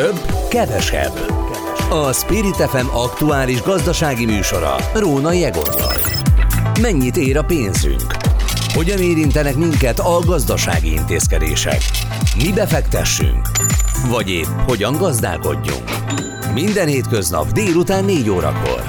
Több, kevesebb. A Spirit FM aktuális gazdasági műsora Rónai Egonnal. Mennyit ér a pénzünk? Hogyan érintenek minket a gazdasági intézkedések? Mi befektessünk? Vagy épp hogyan gazdálkodjunk? Minden hétköznap délután 4 órakor.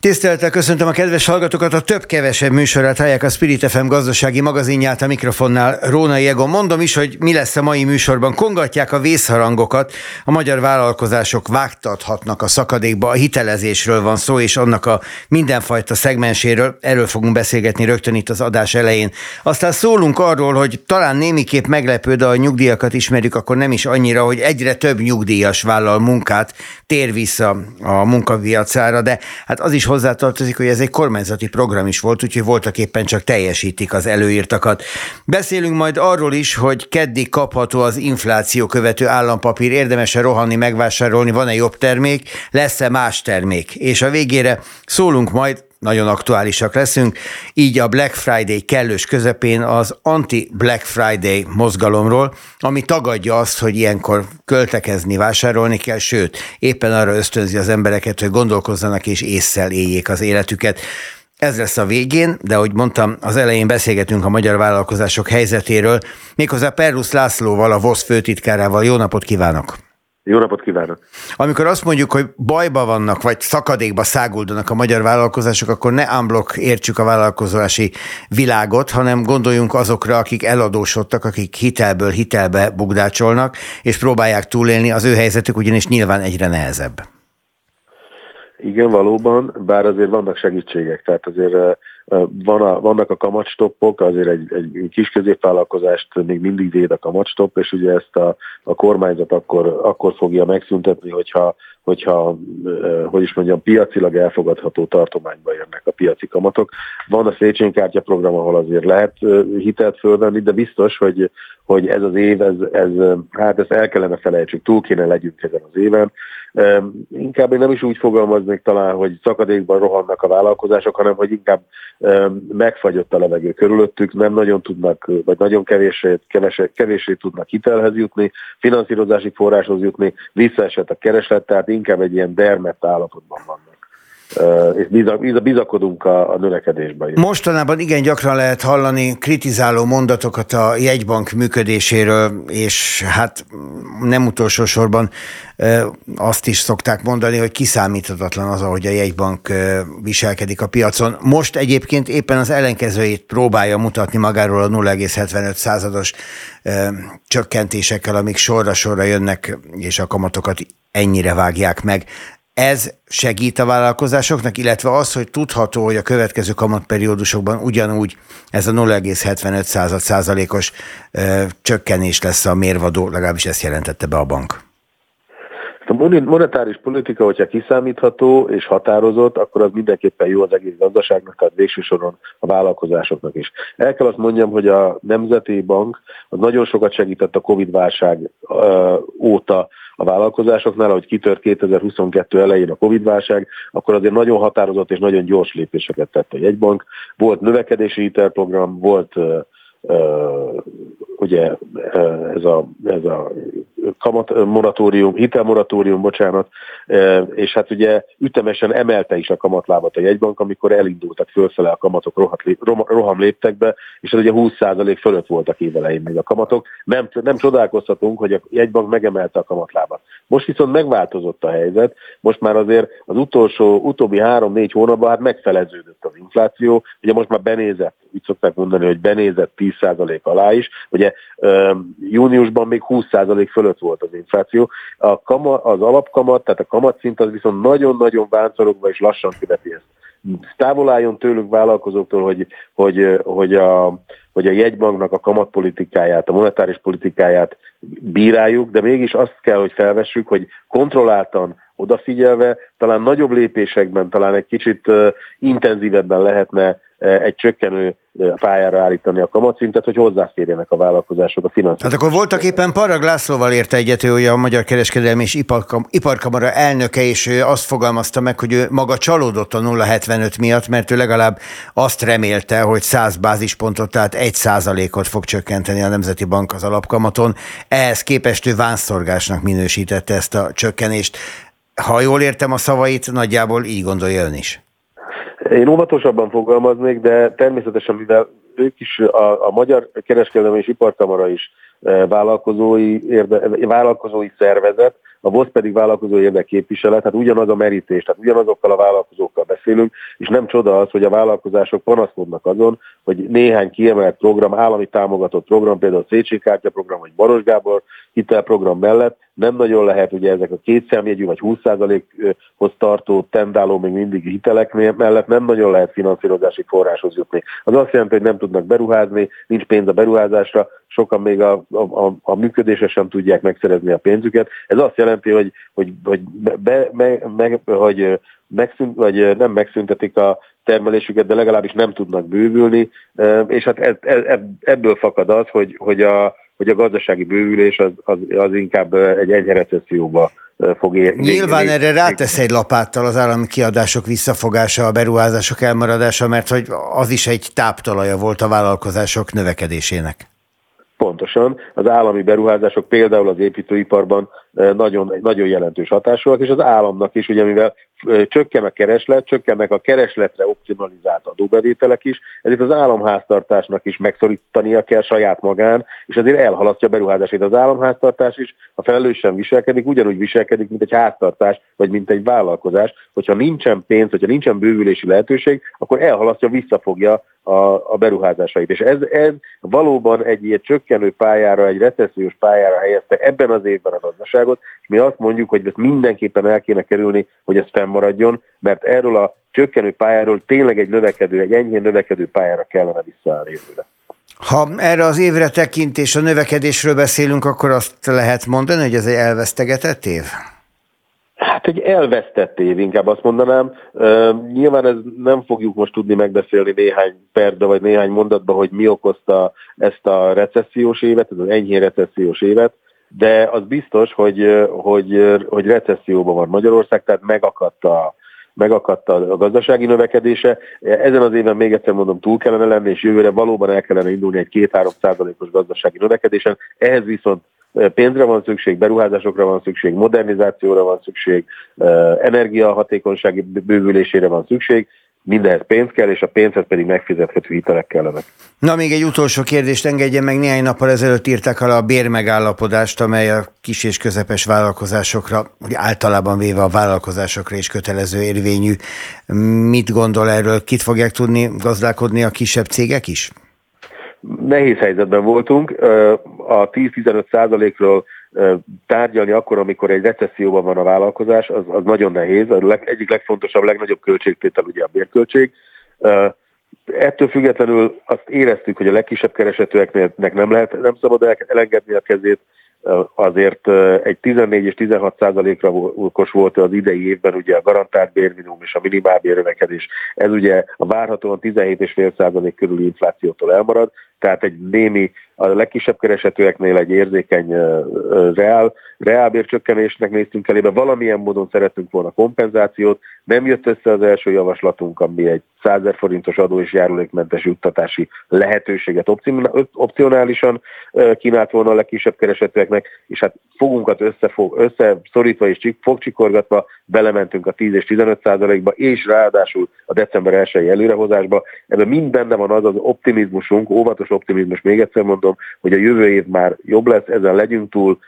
Tisztelettel köszöntöm a kedves hallgatókat, a több-kevesebb műsorát hallják a Spirit FM gazdasági magazinját, a mikrofonnál Rónai Egon. Mondom is, hogy mi lesz a mai műsorban. Kongatják a vészharangokat, a magyar vállalkozások vágtathatnak a szakadékba, a hitelezésről van szó, és annak a mindenfajta szegmenséről, erről fogunk beszélgetni rögtön itt az adás elején. Aztán szólunk arról, hogy talán némiképp meglepő, de a nyugdíjakat ismerjük, akkor nem is annyira, hogy egyre több nyugdíjas vállal munkát, tér vissza a munkapiacára, de hát az is hozzátartozik, hogy ez egy kormányzati program is volt, úgyhogy voltak éppen csak teljesítik az előírtakat. Beszélünk majd arról is, hogy keddig kapható az infláció követő állampapír, érdemes-e rohanni, megvásárolni, van-e jobb termék, lesz-e más termék. És a végére szólunk majd, nagyon aktuálisak leszünk, így a Black Friday kellős közepén az anti-Black Friday mozgalomról, ami tagadja azt, hogy ilyenkor költekezni, vásárolni kell, sőt, éppen arra ösztönzi az embereket, hogy gondolkozzanak és ésszel éljék az életüket. Ez lesz a végén, de ahogy mondtam, az elején beszélgetünk a magyar vállalkozások helyzetéről, méghozzá Perlusz Lászlóval, a VOSZ főtitkárával. Jó napot kívánok! Jó napot kívánok! Amikor azt mondjuk, hogy bajba vannak, vagy szakadékba száguldanak a magyar vállalkozások, akkor ne unblock értsük a vállalkozási világot, hanem gondoljunk azokra, akik eladósodtak, akik hitelből hitelbe bukdácsolnak, és próbálják túlélni, az ő helyzetük ugyanis nyilván egyre nehezebb. Igen, valóban, bár azért vannak segítségek, tehát azért vannak a kamatstoppok, azért egy kis középvállalkozást még mindig véd a kamatstopp, és ugye ezt a kormányzat akkor fogja megszüntetni, hogyha piacilag elfogadható tartományba érnek a piaci kamatok. Van a Széchenyi kártyaprogram, ahol azért lehet hitelt fölvenni, de biztos, hogy ez az év, hát ezt el kellene felejtsük, túl kéne legyünk ezen az éven. Inkább én nem is úgy fogalmaznék talán, hogy szakadékban rohannak a vállalkozások, hanem hogy inkább megfagyott a levegő körülöttük, nem nagyon tudnak, vagy nagyon kevéssé tudnak hitelhez jutni, finanszírozási forráshoz jutni, visszaesett a kereslet, tehát inkább egy ilyen dermedt állapotban vannak. És bizakodunk a növekedésben. Mostanában igen gyakran lehet hallani kritizáló mondatokat a jegybank működéséről, és hát nem utolsó sorban azt is szokták mondani, hogy kiszámíthatatlan az, ahogy a jegybank viselkedik a piacon. Most egyébként éppen az ellenkezőjét próbálja mutatni magáról a 0,75%-os csökkentésekkel, amik sorra-sorra jönnek, és a kamatokat ennyire vágják meg. Ez segít a vállalkozásoknak, illetve az, hogy tudható, hogy a következő kamatperiódusokban ugyanúgy ez a 0,75%-os csökkenés lesz a mérvadó, legalábbis ezt jelentette be a bank. A monetáris politika, hogyha kiszámítható és határozott, akkor az mindenképpen jó az egész gazdaságnak, tehát végső soron a vállalkozásoknak is. El kell azt mondjam, hogy a Nemzeti Bank az nagyon sokat segített a Covid-válság óta a vállalkozásoknál, ahogy kitört 2022 elején a Covid-válság, akkor azért nagyon határozott és nagyon gyors lépéseket tett a jegybank. Volt növekedési hitelprogram, volt ez a kamatmoratórium, hitelmoratórium, bocsánat, és hát ugye ütemesen emelte is a kamatlábat a jegybank, amikor elindultak fölfele a kamatok, roham léptek be, és hát ugye 20% fölött voltak évelején még a kamatok. Nem csodálkozhatunk, hogy a jegybank megemelte a kamatlábat. Most viszont megváltozott a helyzet, most már azért az utóbbi 3-4 hónapban hát megfeleződött az infláció, ugye most már benézett, úgy szokták mondani, hogy benézett 10% alá is, ugye júniusban még 20% fölött volt az infláció. Az alapkamat, tehát a kamatszint az viszont nagyon-nagyon váncorogva és lassan követi ezt. Távol álljon tőlünk, vállalkozóktól, hogy a jegybanknak a kamatpolitikáját, a monetáris politikáját bíráljuk, de mégis azt kell, hogy felvessük, hogy kontrolláltan, odafigyelve, talán nagyobb lépésekben, talán egy kicsit intenzívebben lehetne egy csökkenő pályára állítani a kamatszintet, hogy hozzáférjenek a vállalkozások a finanszírozáshoz. Hát akkor voltak éppen Parragh Lászlóval érte egyet, hogy a Magyar Kereskedelmi és Iparkamara elnöke, és azt fogalmazta meg, hogy ő maga csalódott a 0,75 miatt, mert ő legalább azt remélte, hogy 100 bázispontot, tehát 1%-ot fog csökkenteni a Nemzeti Bank az alapkamaton. Ehhez képest ő vánszorgásnak minősítette ezt a csökkenést. Ha jól értem a szavait, nagyjából így gondolja ön is. Én óvatosabban fogalmaznék, de természetesen, mivel ők is, a Magyar Kereskedelmi és Iparkamara is vállalkozói szervezet, a VOSZ pedig vállalkozói érdekképviselet, hát ugyanaz a merítés, tehát ugyanazokkal a vállalkozókkal beszélünk, és nem csoda az, hogy a vállalkozások panaszkodnak azon, hogy néhány kiemelt program, állami támogatott program, például Széchenyi kártyaprogram vagy Baross Gábor hitelprogram mellett nem nagyon lehet, ugye ezek a 2 számjegyű vagy 20%-hoz tartó tendáló még mindig hitelek mellett nem nagyon lehet finanszírozási forráshoz jutni. Az azt jelenti, hogy nem tudnak beruházni, nincs pénz a beruházásra, sokan még a működésre sem tudják megszerezni a pénzüket. Ez azt jelenti, hogy nem megszüntetik a termelésüket, de legalábbis nem tudnak bővülni, és hát ebből fakad az, hogy a gazdasági bővülés az inkább egy recesszióba fog érni. Nyilván erre rátesz egy lapáttal az állami kiadások visszafogása, a beruházások elmaradása, mert hogy az is egy táptalaja volt a vállalkozások növekedésének. Pontosan, az állami beruházások például az építőiparban nagyon, nagyon jelentős hatásúak, és az államnak is, ugye mivel csökken a kereslet, csökkennek a keresletre optimalizált adóbevételek is, ezért az államháztartásnak is megszorítania kell saját magán, és ezért elhalasztja a beruházásait. Az államháztartás is, ha felelősen viselkedik, ugyanúgy viselkedik, mint egy háztartás, vagy mint egy vállalkozás. Hogyha nincsen pénz, hogyha nincsen bővülési lehetőség, akkor elhalasztja, visszafogja a beruházásait. És ez valóban egy ilyen csökkenő pályára, egy recessziós pályára helyezte ebben az évben a gazdaságot, és mi azt mondjuk, hogy ezt mindenképpen el kéne kerülni, hogy ez fennmaradjon, mert erről a csökkenő pályáról tényleg egy enyhén növekedő pályára kellene visszaállni jövőre. Ha erre az évre tekint és a növekedésről beszélünk, akkor azt lehet mondani, hogy ez egy elvesztegetett év? Hát egy elvesztett év, inkább azt mondanám. Nyilván ez nem fogjuk most tudni megbeszélni néhány percben vagy néhány mondatban, hogy mi okozta ezt a recessziós évet, ez az enyhén recessziós évet, de az biztos, hogy recesszióban van Magyarország, tehát megakadta a gazdasági növekedése. Ezen az éven még egyszer mondom, túl kellene lenni, és jövőre valóban el kellene indulni egy 2-3%-os gazdasági növekedésen. Ehhez viszont pénzre van szükség, beruházásokra van szükség, modernizációra van szükség, energiahatékonysági bővülésére van szükség, mindenhez pénz kell, és a pénzhez pedig megfizethető hitelek kellenek. Na, még egy utolsó kérdést engedjen meg, néhány nappal ezelőtt írták alá a bérmegállapodást, amely a kis és közepes vállalkozásokra, általában véve a vállalkozásokra is kötelező érvényű. Mit gondol erről? Kit fogják tudni gazdálkodni a kisebb cégek is? Nehéz helyzetben voltunk, a 10-15%-ról tárgyalni akkor, amikor egy recesszióban van a vállalkozás, az nagyon nehéz, egyik legfontosabb, legnagyobb költségtétel ugye a bérköltség. Ettől függetlenül azt éreztük, hogy a legkisebb keresetőeknek nem szabad elengedni a kezét, azért egy 14-16%-os volt az idei évben ugye a garantált bérminimum és a minimálbér növekedés. Ez ugye a várhatóan 17,5% körüli inflációtól elmarad, tehát egy némi, a legkisebb keresetőeknél egy érzékeny reálbércsökkenésnek néztünk elébe, valamilyen módon szerettünk volna kompenzációt, nem jött össze az első javaslatunk, ami egy 100 000 forintos adó és járulékmentes juttatási lehetőséget opcionálisan kínált volna a legkisebb keresetőeknek, és hát fogunkat összeszorítva és fogcsikorgatva belementünk a 10-15%-ba, és ráadásul a december 1-i előrehozásba. Ebben mind benne van az optimizmusunk, óvatos optimizmus, még egyszer mondom, hogy a jövő év már jobb lesz, ezen legyünk túl,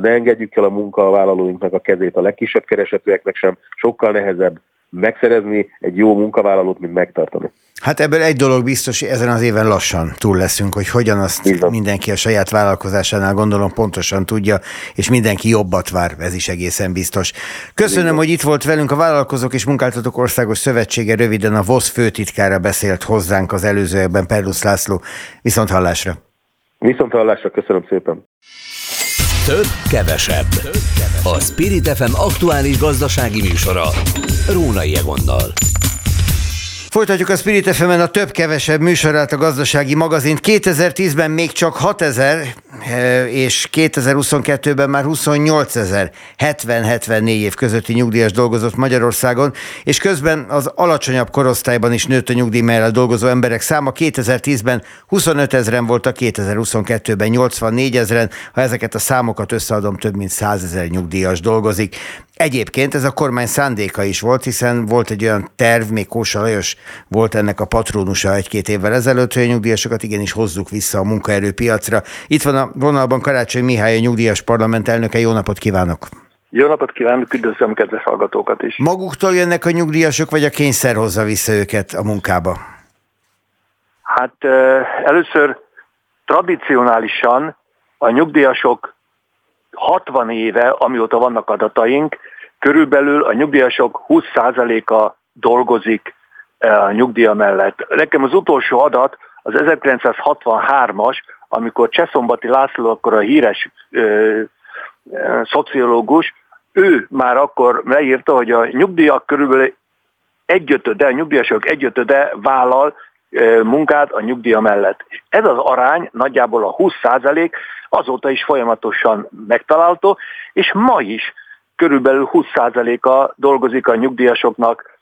ne engedjük el a munkavállalóinknak a kezét, a legkisebb keresetőeknek sem, sokkal nehezebb megszerezni egy jó munkavállalót, mint megtartani. Hát ebből egy dolog biztos, hogy ezen az éven lassan túl leszünk, hogy hogyan, azt bizony. Mindenki a saját vállalkozásánál gondolom pontosan tudja, és mindenki jobbat vár, ez is egészen biztos. Köszönöm, bizony, hogy itt volt velünk. A Vállalkozók és Munkáltatók Országos Szövetsége, röviden a VOSZ főtitkára beszélt hozzánk az előzőekben, Perlusz László. Viszonthallásra! Viszonthallásra, köszönöm szépen! Több, kevesebb. A Spirit FM aktuális gazdasági műsora Rónai Egonnal. Folytatjuk a Spirit FM-en a több-kevesebb műsorát, a gazdasági magazint. 2010-ben még csak 6000, és 2022-ben már 28 000 70-74 év közötti nyugdíjas dolgozott Magyarországon, és közben az alacsonyabb korosztályban is nőtt a nyugdíj mellett dolgozó emberek száma. 2010-ben 25 000 voltak, 2022-ben 84 000, ha ezeket a számokat összeadom, több mint 100 000 nyugdíjas dolgozik. Egyébként ez a kormány szándéka is volt, hiszen volt egy olyan terv, még Kósa Lajos volt ennek a patronusa 1-2 évvel ezelőtt, hogy a nyugdíjasokat igenis hozzuk vissza a munkaerőpiacra. Itt van a vonalban Karácsony Mihály, a Nyugdíjas Parlament elnöke. Jó napot kívánok! Jó napot kívánok, üdvözlöm kedves hallgatókat is! Maguktól jönnek a nyugdíjasok, vagy a kényszer hozza vissza őket a munkába? Hát először tradicionálisan a nyugdíjasok 60 éve, amióta vannak adataink, körülbelül a nyugdíjasok 20%-a dolgozik a nyugdíja mellett. Nekem az utolsó adat az 1963-as, amikor Cseszombati László, akkor a híres szociológus, ő már akkor leírta, hogy a nyugdíjak körülbelül a nyugdíjasok 1/5 vállal munkát a nyugdíja mellett. És ez az arány nagyjából a 20%, azóta is folyamatosan megtalálható, és ma is körülbelül 20%-a dolgozik a nyugdíjasoknak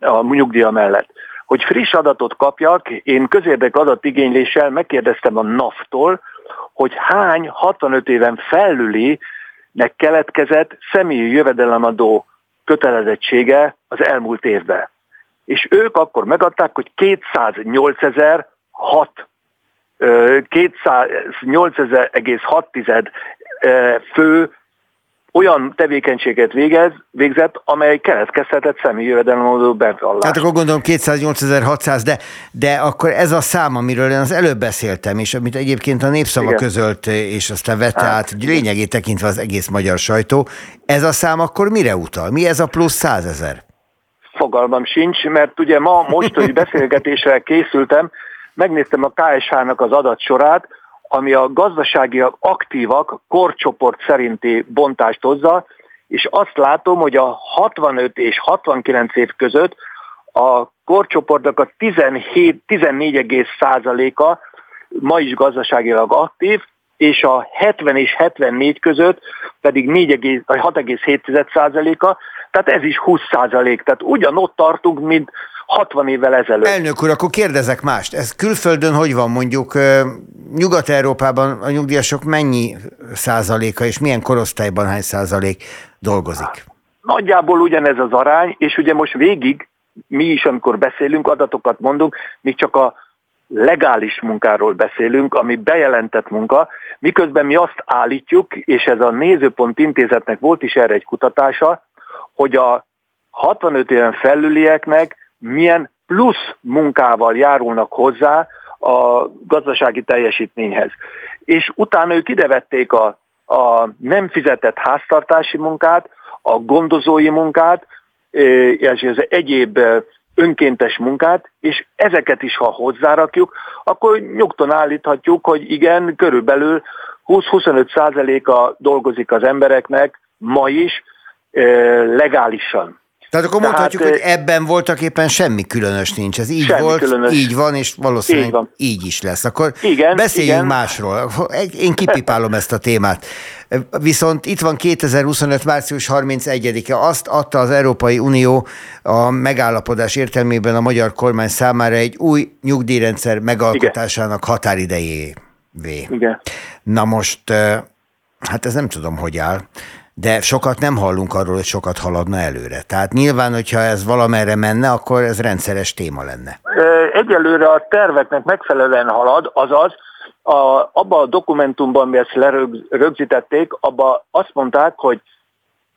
a nyugdíja mellett. Hogy friss adatot kapjak, én közérdek adatigényléssel megkérdeztem a NAV-tól, hogy hány 65 éven felülinek keletkezett személyi jövedelemadó kötelezettsége az elmúlt évben. És ők akkor megadták, hogy 208,6 fő olyan tevékenységet végzett, amely keletkezhetett személyi jövedelemadó bevallást. Tehát akkor gondolom 208,600, de akkor ez a szám, amiről én az előbb beszéltem, és amit egyébként a Népszava igen. közölt, és aztán vette át, lényegét tekintve az egész magyar sajtó, ez a szám akkor mire utal? Mi ez a plusz 100 000? Fogalmam sincs, mert ugye ma mostani beszélgetésre készültem, megnéztem a KSH-nak az adatsorát, ami a gazdaságilag aktívak korcsoport szerinti bontást hozza, és azt látom, hogy a 65 és 69 év között a korcsoportnak a 14,1%-a ma is gazdaságilag aktív, és a 70 és 74 között pedig 6,7%-a, tehát ez is 20%, tehát ugyanott tartunk, mint 60 évvel ezelőtt. Elnök úr, akkor kérdezek mást. Ez külföldön hogy van, mondjuk Nyugat-Európában a nyugdíjasok mennyi százaléka, és milyen korosztályban hány százalék dolgozik? Nagyjából ugyanez az arány, és ugye most végig mi is, amikor beszélünk, adatokat mondunk, mi csak a legális munkáról beszélünk, ami bejelentett munka, miközben mi azt állítjuk, és ez a Nézőpont Intézetnek volt is erre egy kutatása, hogy a 65 éven felülieknek milyen plusz munkával járulnak hozzá a gazdasági teljesítményhez. És utána ők idevették a nem fizetett háztartási munkát, a gondozói munkát, és az egyéb önkéntes munkát, és ezeket is, ha hozzárakjuk, akkor nyugton állíthatjuk, hogy igen, körülbelül 20-25%-a dolgozik az embereknek ma is legálisan. Tehát akkor mondhatjuk, hogy ebben voltak éppen semmi különös nincs. Ez így volt, különös. Így van, és valószínűleg így van. Így is lesz. Akkor igen, beszéljünk igen. másról. Én kipipálom ezt a témát. Viszont itt van 2025. március 31-e. Azt adta az Európai Unió a megállapodás értelmében a magyar kormány számára egy új nyugdíjrendszer megalkotásának határidejévé. Igen. Na most, hát ez nem tudom, hogy áll. De sokat nem hallunk arról, hogy sokat haladna előre. Tehát nyilván, hogyha ez valamerre menne, akkor ez rendszeres téma lenne. Egyelőre a terveknek megfelelően halad, azaz abban a dokumentumban, ami ezt lerögzítették, abban azt mondták, hogy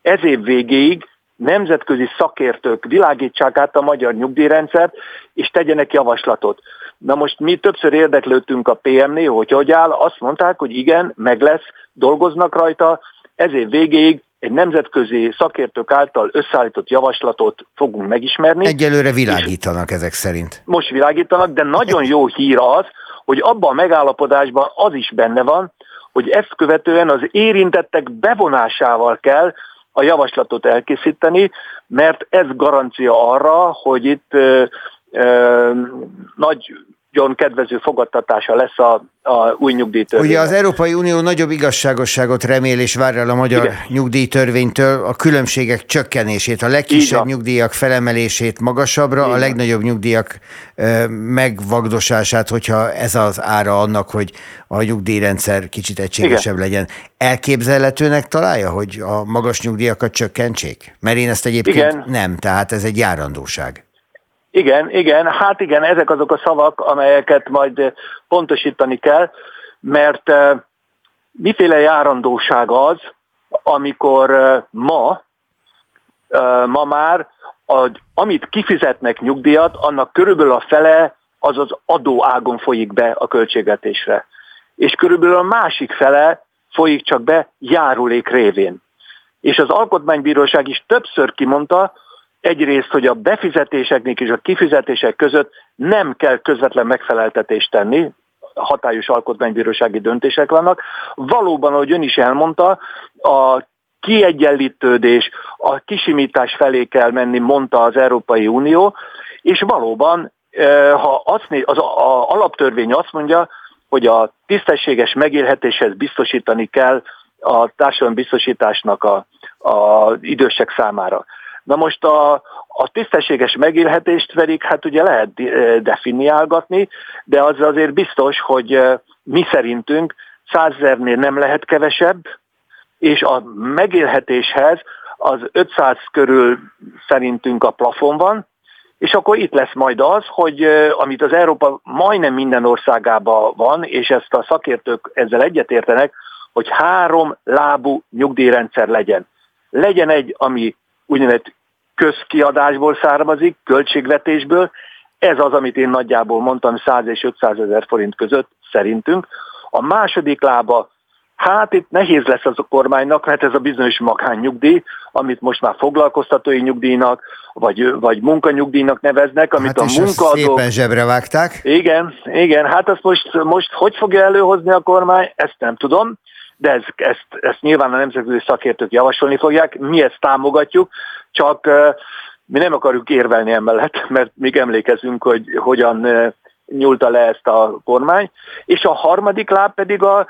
ez év végéig nemzetközi szakértők világítsák át a magyar nyugdíjrendszert, és tegyenek javaslatot. Na most mi többször érdeklődtünk a PM-nél, hogy áll, azt mondták, hogy igen, meg lesz, dolgoznak rajta, ez év végéig egy nemzetközi szakértők által összeállított javaslatot fogunk megismerni. Egyelőre világítanak ezek szerint. Most világítanak, de nagyon jó hír az, hogy abban a megállapodásban az is benne van, hogy ezt követően az érintettek bevonásával kell a javaslatot elkészíteni, mert ez garancia arra, hogy itt nagyon kedvező fogadtatása lesz a új nyugdíjtörvénynek. Ugye az Európai Unió nagyobb igazságosságot remél és vár el a magyar nyugdíjtörvénytől, a különbségek csökkenését, a legkisebb nyugdíjak felemelését magasabbra, a legnagyobb nyugdíjak megvagdosását, hogyha ez az ára annak, hogy a nyugdíjrendszer kicsit egységesebb legyen. Elképzelhetőnek találja, hogy a magas nyugdíjakat csökkentsék? Mert én ezt egyébként nem, tehát ez egy járandóság. Igen, ezek azok a szavak, amelyeket majd pontosítani kell, mert miféle járandóság az, amikor ma már, amit kifizetnek nyugdíjat, annak körülbelül a fele az az adóágon folyik be a költségvetésre. És körülbelül a másik fele folyik csak be járulék révén. És az Alkotmánybíróság is többször kimondta, egyrészt, hogy a befizetéseknek és a kifizetések között nem kell közvetlen megfeleltetést tenni, hatályos alkotmánybírósági döntések vannak. Valóban, ahogy ön is elmondta, a kiegyenlítődés, a kisimítás felé kell menni, mondta az Európai Unió, és valóban, ha az alaptörvény azt mondja, hogy a tisztességes megélhetéshez biztosítani kell a társadalombiztosításnak az idősek számára. Na most a tisztességes megélhetést pedig, hát ugye lehet definiálgatni, de az azért biztos, hogy mi szerintünk 100 000-nél nem lehet kevesebb, és a megélhetéshez az 500 körül szerintünk a plafon van, és akkor itt lesz majd az, hogy amit az Európa majdnem minden országában van, és ezt a szakértők ezzel egyetértenek, hogy 3 lábú nyugdíjrendszer legyen. Legyen egy, ami úgynevezett közkiadásból származik, költségvetésből. Ez az, amit én nagyjából mondtam, 100 és 500 000 forint között szerintünk. A második lába, hát itt nehéz lesz az a kormánynak, mert ez a bizonyos magánnyugdíj, amit most már foglalkoztatói nyugdíjnak, vagy munkanyugdíjnak neveznek, amit hát a munkaadók... szépen zsebre vágták. Igen, hát azt most hogy fogja előhozni a kormány, ezt nem tudom. De ezt nyilván a nemzetközi szakértők javasolni fogják, mi ezt támogatjuk, csak mi nem akarjuk érvelni emellett, mert még emlékezünk, hogy hogyan nyúlta le ezt a kormány. És a harmadik láb pedig a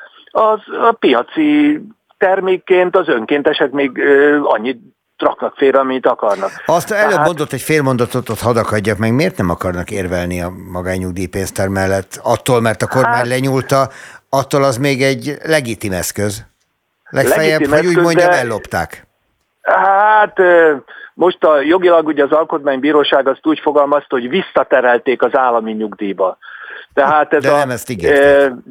piaci termékként az önkéntesek még annyit raknak félre, amit akarnak. Azt előbb mondott egy félmondatot, ott hadd akadjak meg. Miért nem akarnak érvelni a magánnyugdíjpénztár mellett? Attól, mert a kormány lenyúlta, attól az még egy legitim eszköz. Legfeljebb, hogy úgy mondjam, ellopták. Hát most jogilag ugye az Alkotmánybíróság azt úgy fogalmazta, hogy visszaterelték az állami nyugdíjba. Tehát ez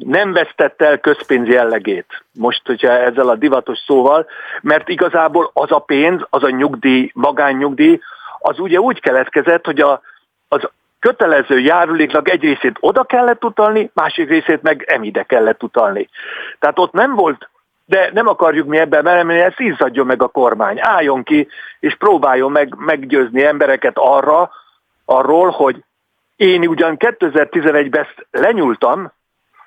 nem vesztette el közpénz jellegét, most, hogyha ezzel a divatos szóval, mert igazából az a pénz, az a nyugdíj, magánnyugdíj, az ugye úgy keletkezett, hogy az kötelező járuléknak egy részét oda kellett utalni, másik részét meg emide kellett utalni. Tehát ott nem volt, de nem akarjuk mi ebben belemenni, ezt izzadjon meg a kormány, álljon ki, és próbáljon meggyőzni embereket arról, hogy én ugyan 2011-ben ezt lenyúltam,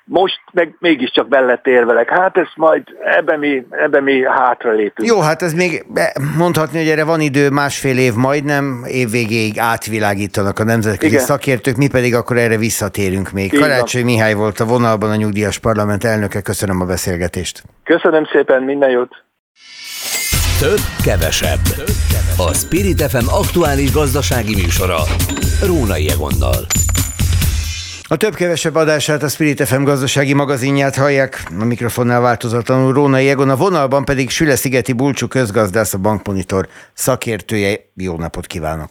most meg mégiscsak mellett érvelek. Hát ez majd ebben mi hátra lépünk. Jó, hát ez még mondhatni, hogy erre van idő, 1,5 év majdnem, évvégéig átvilágítanak a nemzetközi szakértők, mi pedig akkor erre visszatérünk még. Karácsony Mihály volt a vonalban, a Nyugdíjas Parlament elnöke. Köszönöm a beszélgetést. Köszönöm szépen, minden jót. Több, kevesebb. A Spirit FM aktuális gazdasági műsora Rónai Egonnal. A több-kevesebb adását a Spirit FM gazdasági magazinját hallják, a mikrofonnál változatlanul Rónai Egon, a vonalban pedig Süle-Szigeti Bulcsú közgazdász, a Bankmonitor szakértője. Jó napot kívánok!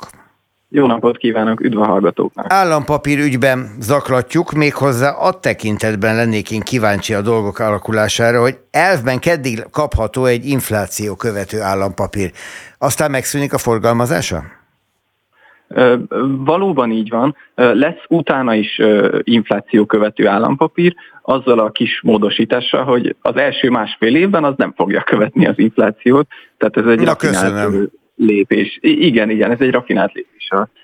Jó napot kívánok, üdv a hallgatóknak! Állampapír ügyben zaklatjuk, méghozzá a tekintetben lennék én kíváncsi a dolgok alakulására, hogy elvben keddig kapható egy infláció követő állampapír. Aztán megszűnik a forgalmazása? Valóban így van, lesz utána is infláció követő állampapír, azzal a kis módosítással, hogy az első 1,5 évben az nem fogja követni az inflációt, tehát ez egy rafinált lépés. Igen, ez egy rafinált lépés.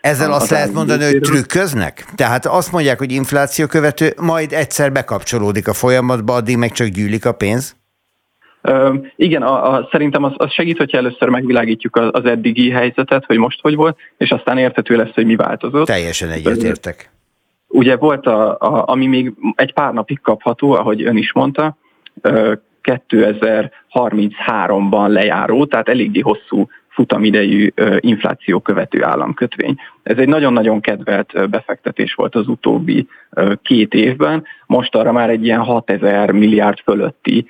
Ezzel azt lehet mondani, hogy trükköznek? Tehát azt mondják, hogy infláció követő, majd egyszer bekapcsolódik a folyamatba, addig meg csak gyűlik a pénz? Igen, szerintem az segít, hogyha először megvilágítjuk az eddigi helyzetet, hogy most hogy volt, és aztán érthető lesz, hogy mi változott. Teljesen egyetértek. Ugye volt, ami még egy pár napig kapható, ahogy ön is mondta, 2033-ban lejáró, tehát eléggé hosszú futamidejű infláció követő államkötvény. Ez egy nagyon-nagyon kedvelt befektetés volt az utóbbi 2 évben, most arra már egy ilyen 6000 milliárd fölötti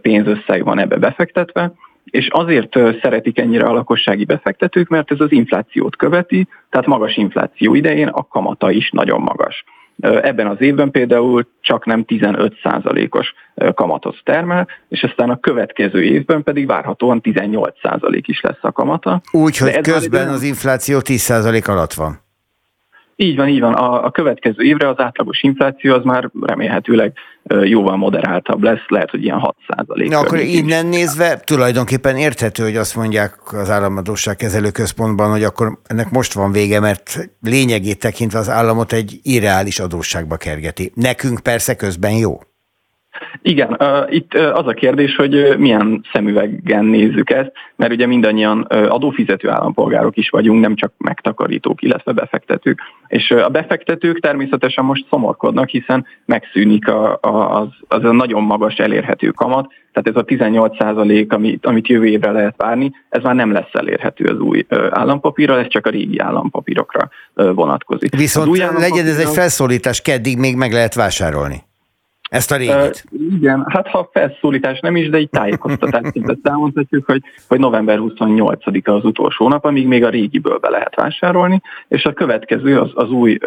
pénzösszeg van ebbe befektetve, és azért szeretik ennyire a lakossági befektetők, mert ez az inflációt követi, tehát magas infláció idején a kamata is nagyon magas. Ebben az évben például csak nem 15%-os kamatot termel, és aztán a következő évben pedig várhatóan 18% is lesz a kamata. Úgyhogy közben az infláció 10% alatt van. Így van. A következő évre az átlagos infláció az már remélhetőleg jóval moderáltabb lesz, lehet, hogy ilyen 6%. Na akkor innen nézve tulajdonképpen érthető, hogy azt mondják az államadósságkezelő központban, hogy akkor ennek most van vége, mert lényegét tekintve az államot egy irreális adósságba kergeti. Nekünk persze közben jó. Igen, itt az a kérdés, hogy milyen szemüvegen nézzük ezt, mert ugye mindannyian adófizető állampolgárok is vagyunk, nem csak megtakarítók, illetve befektetők. És a befektetők természetesen most szomorkodnak, hiszen megszűnik az a nagyon magas elérhető kamat, tehát ez a 18%, amit jövő évre lehet várni, ez már nem lesz elérhető az új állampapírral, ez csak a régi állampapírokra vonatkozik. Viszont legyen ez egy felszólítás, keddig még meg lehet vásárolni ezt a réget? Igen, hát ha felszólítás nem is, de így tájékoztatásként számolhatjuk, hogy november 28-a az utolsó nap, amíg még a régiből be lehet vásárolni, és a következő, az új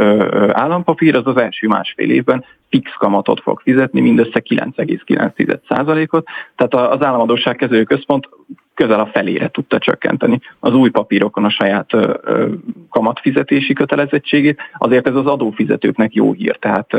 állampapír, az első 1,5 évben fix kamatot fog fizetni, mindössze 9,9%-ot, tehát az államadósságkezelő központ közel a felére tudta csökkenteni az új papírokon a saját kamatfizetési kötelezettségét, azért ez az adófizetőknek jó hír, tehát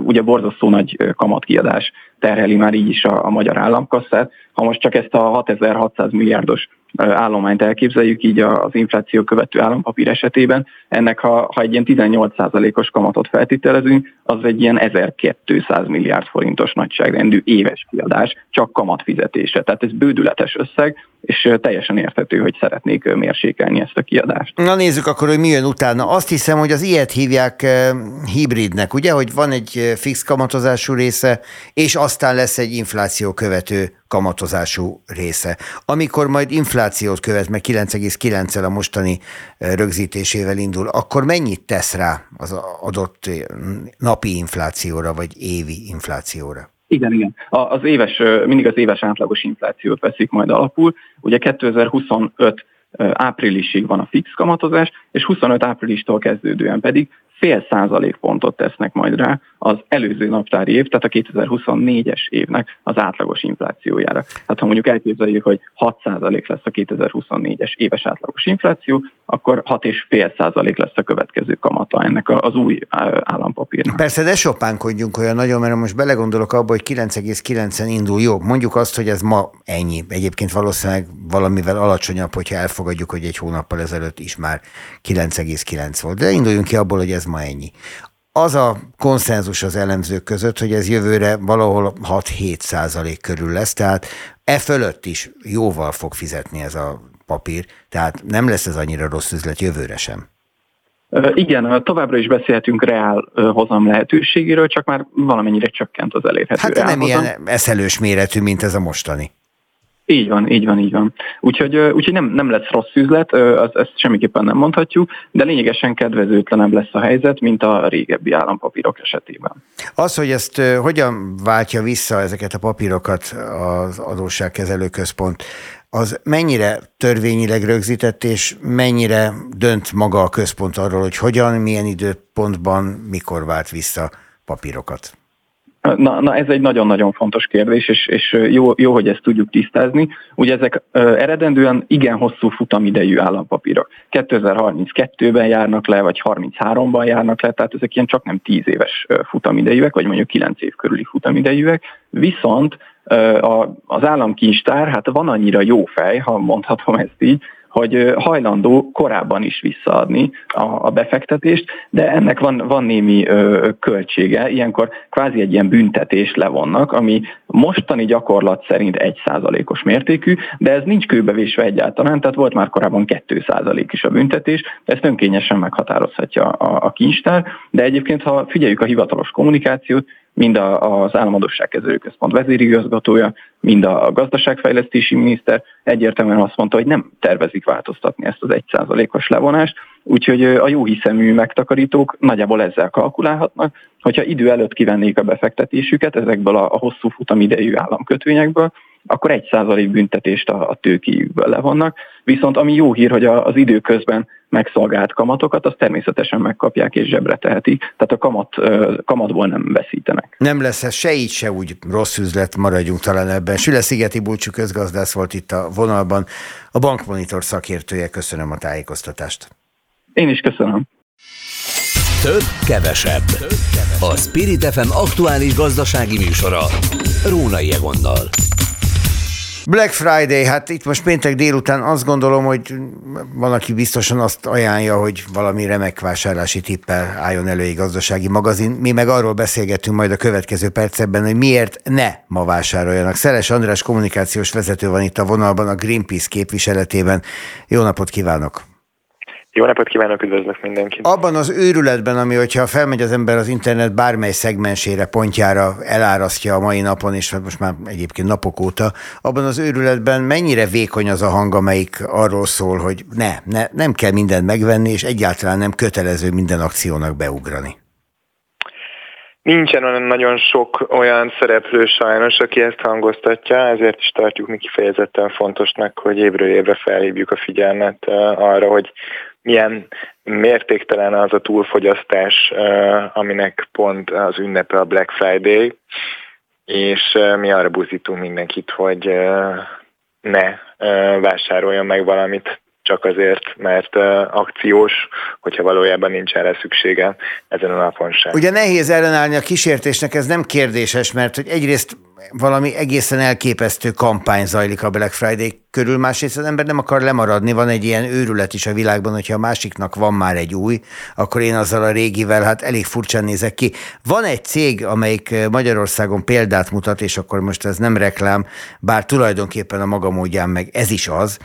ugye borzasztó nagy kamatkiadás terheli már így is a magyar államkasszát. Ha most csak ezt a 6600 milliárdos állományt elképzeljük így az infláció követő állampapír esetében, ennek ha egy ilyen 18%-os kamatot feltételezünk, az egy ilyen 1200 milliárd forintos nagyságrendű éves kiadás, csak kamatfizetése. Tehát ez bődületes összeg, és teljesen érthető, hogy szeretnék mérsékelni ezt a kiadást. Na nézzük akkor, hogy mi jön utána. Azt hiszem, hogy az ilyet hívják hibridnek, ugye, hogy van egy fix kamatozású része, és aztán lesz egy infláció követő kamatozású része. Amikor majd inflációt követ, meg 9,9-el a mostani rögzítésével indul, akkor mennyit tesz rá az adott napi inflációra, vagy évi inflációra? Igen. Mindig az éves átlagos inflációt veszik majd alapul. Ugye 2025 áprilisig van a fix kamatozás, és 25 áprilistól kezdődően pedig fél százalékpontot tesznek majd rá az előző naptári év, tehát a 2024-es évnek az átlagos inflációjára. Tehát ha mondjuk elképzeljük, hogy 6% lesz a 2024-es éves átlagos infláció, akkor 6,5% lesz a következő kamata ennek az új állampapírnak. Persze, de sopánkodjunk olyan nagyon, mert most belegondolok abba, hogy 9,9-en indul, jó, mondjuk azt, hogy ez ma ennyi. Egyébként valószínűleg valamivel alacsonyabb, hogyha elfogadjuk, hogy egy hónappal ezelőtt is már 9,9 volt. De induljunk ki abból, hogy ez ma ennyi. Az a konszenzus az elemzők között, hogy ez jövőre valahol 6-7% körül lesz, tehát e fölött is jóval fog fizetni ez a papír, tehát nem lesz ez annyira rossz üzlet jövőre sem. Igen, továbbra is beszélhetünk reál hozam lehetőségéről, csak már valamennyire csökkent az elérhető reál hozam. Hát nem ilyen eszelős méretű, mint ez a mostani. Így van. Úgyhogy nem lesz rossz üzlet, ezt semmiképpen nem mondhatjuk, de lényegesen kedvezőtlenebb lesz a helyzet, mint a régebbi állampapírok esetében. Az, hogy ezt hogyan váltja vissza ezeket a papírokat az adósságkezelő központ, az mennyire törvényileg rögzített, és mennyire dönt maga a központ arról, hogy hogyan, milyen időpontban, mikor vált vissza papírokat? Na ez egy nagyon-nagyon fontos kérdés, és jó, hogy ezt tudjuk tisztázni. Ugye ezek eredendően igen hosszú futamidejű állampapírok. 2032-ben járnak le, vagy 33-ban járnak le, tehát ezek ilyen csak nem 10 éves futamidejűek, vagy mondjuk 9 év körüli futamidejűek. Viszont az államkincstár, hát van annyira jó fej, ha mondhatom ezt így, hogy hajlandó korábban is visszaadni a befektetést, de ennek van némi költsége, ilyenkor kvázi egy ilyen büntetés levonnak, ami mostani gyakorlat szerint 1%-os mértékű, de ez nincs kőbevésve egyáltalán, tehát volt már korábban 2% is a büntetés, ezt önkényesen meghatározhatja a kincstár, de egyébként, ha figyeljük a hivatalos kommunikációt, mind az államadósságkezelő központ vezérigazgatója, mind a gazdaságfejlesztési miniszter egyértelműen azt mondta, hogy nem tervezik változtatni ezt az 1%-os levonást, úgyhogy a jó hiszemű megtakarítók nagyjából ezzel kalkulálhatnak, hogyha idő előtt kivennék a befektetésüket ezekből a hosszú futamidejű államkötvényekből, akkor 1% büntetést a tőkéjükből levonnak, viszont ami jó hír, hogy az időközben megszolgált kamatokat, azt természetesen megkapják és zsebre tehetik, tehát a kamatból nem veszítenek. Nem lesz ez se így, se úgy rossz üzlet, maradjunk talán ebben. Süle-Szigeti Bulcsú közgazdász volt itt a vonalban, a Bankmonitor szakértője, köszönöm a tájékoztatást. Én is köszönöm. Több-kevesebb. A Spirit FM aktuális gazdasági műsora Rónai Egonnal. Black Friday, hát itt most péntek délután azt gondolom, hogy van, aki biztosan azt ajánlja, hogy valami remek vásárlási tippel álljon elő egy gazdasági magazin. Mi meg arról beszélgetünk majd a következő percben, hogy miért ne ma vásároljanak. Szeles András kommunikációs vezető van itt a vonalban a Greenpeace képviseletében. Jó napot kívánok! Jó napot kívánok, üdvözlök mindenkit! Abban az őrületben, ami, hogyha felmegy az ember az internet bármely szegmensére, pontjára elárasztja a mai napon, és most már egyébként napok óta, abban az őrületben mennyire vékony az a hang, amelyik arról szól, hogy nem kell mindent megvenni, és egyáltalán nem kötelező minden akciónak beugrani. Nincsen olyan nagyon sok olyan szereplő sajnos, aki ezt hangoztatja, ezért is tartjuk mi kifejezetten fontosnak, hogy évről évre felhívjuk a figyelmet arra, hogy milyen mértéktelen az a túlfogyasztás, aminek pont az ünnepe a Black Friday, és mi arra buzdítunk mindenkit, hogy ne vásároljon meg valamit csak azért, mert akciós, hogyha valójában nincs erre szüksége ezen a napon sem. Ugye nehéz ellenállni a kísértésnek, ez nem kérdéses, mert hogy egyrészt valami egészen elképesztő kampány zajlik a Black Friday körül, másrészt az ember nem akar lemaradni, van egy ilyen őrület is a világban, hogyha a másiknak van már egy új, akkor én azzal a régivel, hát elég furcsán nézek ki. Van egy cég, amelyik Magyarországon példát mutat, és akkor most ez nem reklám, bár tulajdonképpen a maga módján meg ez is az,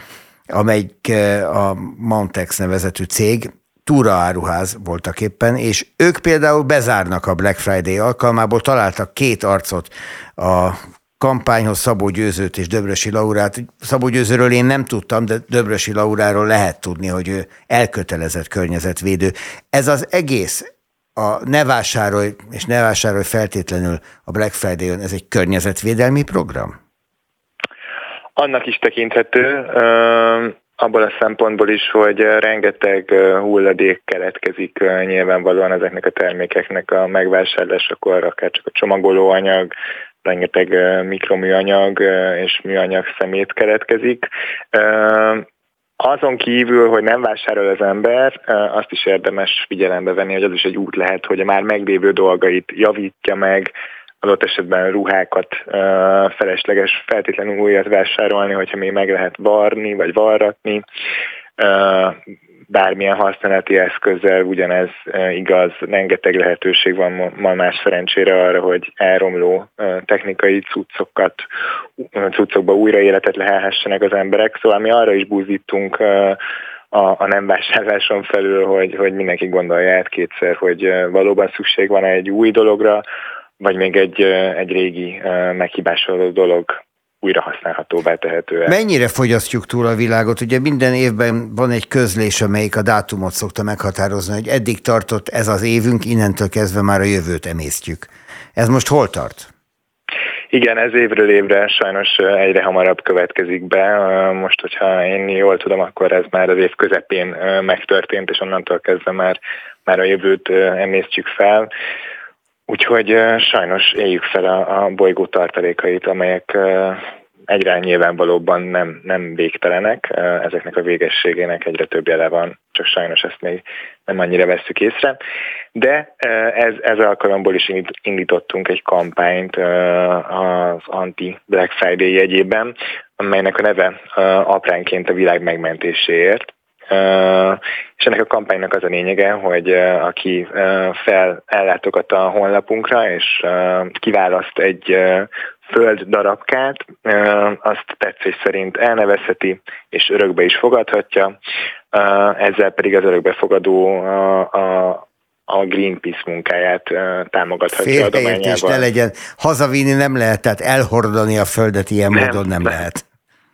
amelyik a Mountex nevezetű cég, túraáruház voltak éppen, és ők például bezárnak a Black Friday alkalmából, találtak két arcot a kampányhoz, Szabó Győzőt és Döbrösi Laurát. Szabó Győzőről én nem tudtam, de Döbrösi Lauráról lehet tudni, hogy ő elkötelezett környezetvédő. Ez az egész, a ne vásárolj, és ne vásárolj feltétlenül a Black Friday-on, ez egy környezetvédelmi program? Annak is tekinthető, abból a szempontból is, hogy rengeteg hulladék keletkezik nyilvánvalóan ezeknek a termékeknek a megvásárlásakor, akár csak a csomagolóanyag, rengeteg mikroműanyag és műanyag szemét keletkezik. Azon kívül, hogy nem vásárol az ember, azt is érdemes figyelembe venni, hogy az is egy út lehet, hogy a már meglévő dolgait javítja meg, adott esetben ruhákat felesleges feltétlenül újat vásárolni, hogyha még meg lehet varni vagy varratni. Bármilyen használati eszközzel ugyanez igaz, rengeteg lehetőség van ma más szerencsére arra, hogy elromló technikai cuccokba újra életet lehelyezhessenek az emberek. Szóval mi arra is buzdítunk a nem vásárláson felül, hogy mindenki gondolja át kétszer, hogy valóban szükség van egy új dologra, vagy még egy régi meghibásodó dolog újra használhatóvá tehető el. Mennyire fogyasztjuk túl a világot? Ugye minden évben van egy közlés, amelyik a dátumot szokta meghatározni, hogy eddig tartott ez az évünk, innentől kezdve már a jövőt emésztjük. Ez most hol tart? Igen, ez évről évre sajnos egyre hamarabb következik be. Most, hogyha én jól tudom, akkor ez már az év közepén megtörtént, és onnantól kezdve már a jövőt emésztjük fel. Úgyhogy sajnos éljük fel a bolygó tartalékait, amelyek egyre nyilvánvalóbban nem végtelenek, ezeknek a végességének egyre több jele van, csak sajnos ezt még nem annyira vesszük észre. De ez alkalomból is indítottunk egy kampányt az anti-Black Friday jegyében, amelynek a neve apránként a világ megmentéséért. És ennek a kampánynak az a lényege, hogy aki felellátogat a honlapunkra és kiválaszt egy föld darabkát, azt tetszés szerint elnevezheti és örökbe is fogadhatja, ezzel pedig az örökbefogadó a Greenpeace munkáját támogathatja adományával. Félreértés ne legyen, hazavinni nem lehet, tehát elhordani a földet ilyen módon nem lehet.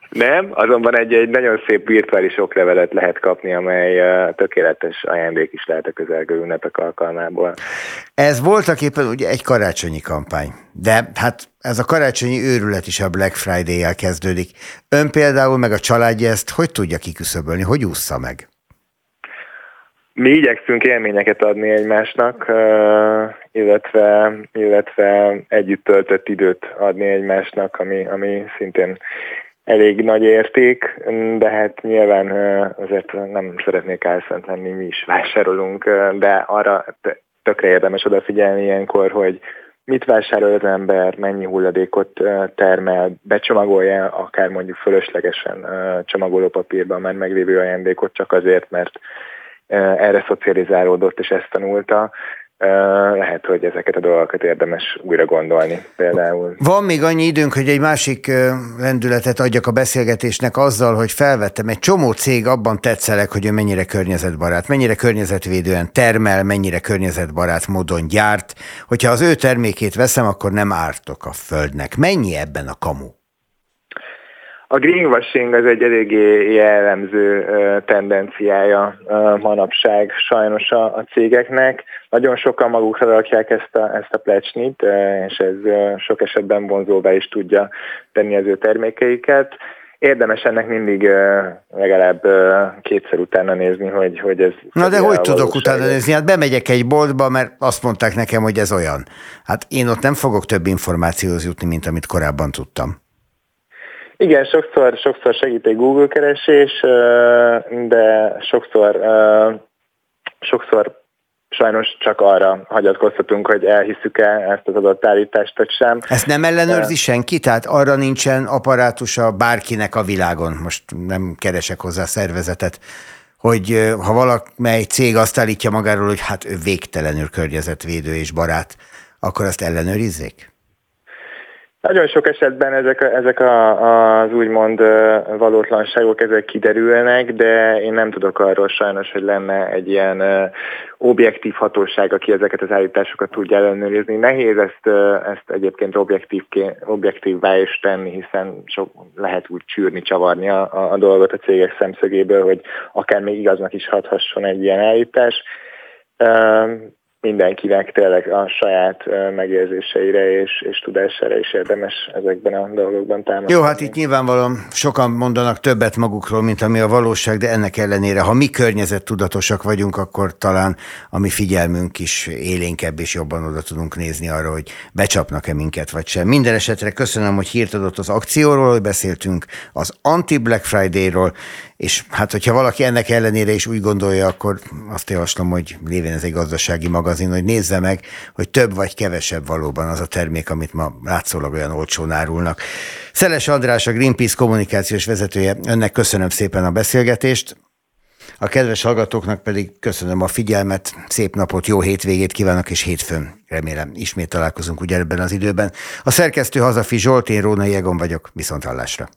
Nem, azonban egy nagyon szép virtuális oklevelet lehet kapni, amely tökéletes ajándék is lehet a közelgő ünnepek alkalmából. Ez voltak éppen ugye egy karácsonyi kampány, de hát ez a karácsonyi őrület is a Black Friday-jel kezdődik. Ön például meg a családja ezt hogy tudja kiküszöbölni, hogy ússza meg? Mi igyekszünk élményeket adni egymásnak, illetve együtt töltött időt adni egymásnak, ami szintén elég nagy érték, de hát nyilván azért nem szeretnék álszent lenni, mi is vásárolunk, de arra tökre érdemes odafigyelni ilyenkor, hogy mit vásárol az ember, mennyi hulladékot termel, becsomagolja akár mondjuk fölöslegesen csomagolópapírban már meglévő ajándékot csak azért, mert erre szocializálódott és ezt tanulta. Lehet, hogy ezeket a dolgokat érdemes újra gondolni például. Van még annyi időnk, hogy egy másik lendületet adjak a beszélgetésnek azzal, hogy felvettem egy csomó cég, abban tetszelek, hogy ő mennyire környezetbarát, mennyire környezetvédően termel, mennyire környezetbarát módon gyárt. Hogyha az ő termékét veszem, akkor nem ártok a földnek. Mennyi ebben a kamu? A greenwashing az egy eléggé jellemző tendenciája manapság sajnos a cégeknek. Nagyon sokan magukra rakják ezt a plecsnit, és ez sok esetben vonzóvá is tudja tenni az ő termékeiket. Érdemes ennek mindig legalább kétszer utána nézni, hogy ez... Na de hogy tudok utána nézni? Hát bemegyek egy boltba, mert azt mondták nekem, hogy ez olyan. Hát én ott nem fogok több információhoz jutni, mint amit korábban tudtam. Igen, sokszor segít egy Google keresés, de sokszor sajnos csak arra hagyatkozhatunk, hogy elhisszük-e ezt az adott állítást, vagy sem. Ezt nem ellenőrzi senki? Tehát arra nincsen apparátusa bárkinek a világon, most nem keresek hozzá szervezetet, hogy ha valamely cég azt állítja magáról, hogy hát ő végtelenül környezetvédő és barát, akkor azt ellenőrizzék? Nagyon sok esetben ezek az úgymond valótlanságok ezek kiderülnek, de én nem tudok arról sajnos, hogy lenne egy ilyen objektív hatóság, aki ezeket az állításokat tudja ellenőrizni. Nehéz ezt egyébként objektívvá is tenni, hiszen sok lehet úgy csűrni, csavarni a dolgot a cégek szemszögéből, hogy akár még igaznak is hathasson egy ilyen állítás. Mindenkinek tényleg a saját megérzéseire és tudására is érdemes ezekben a dolgokban támaszkodni. Jó, hát itt nyilvánvalóan sokan mondanak többet magukról, mint ami a valóság, de ennek ellenére, ha mi környezettudatosak vagyunk, akkor talán a mi figyelmünk is élénkebb és jobban oda tudunk nézni arra, hogy becsapnak-e minket vagy sem. Minden esetre köszönöm, hogy hírt adott az akcióról, hogy beszéltünk az anti-Black Friday-ról, és hát, hogyha valaki ennek ellenére is úgy gondolja, akkor azt javaslom, hogy lévén ez egy gazdasági magazin, hogy nézze meg, hogy több vagy kevesebb valóban az a termék, amit ma látszólag olyan olcsón árulnak. Szeles András, a Greenpeace kommunikációs vezetője, önnek köszönöm szépen a beszélgetést, a kedves hallgatóknak pedig köszönöm a figyelmet, szép napot, jó hétvégét kívánok, és hétfőn remélem ismét találkozunk ugyanebben az időben. A szerkesztő Hazafi Zsolt, én Rónai Egon vagyok, viszonthallásra.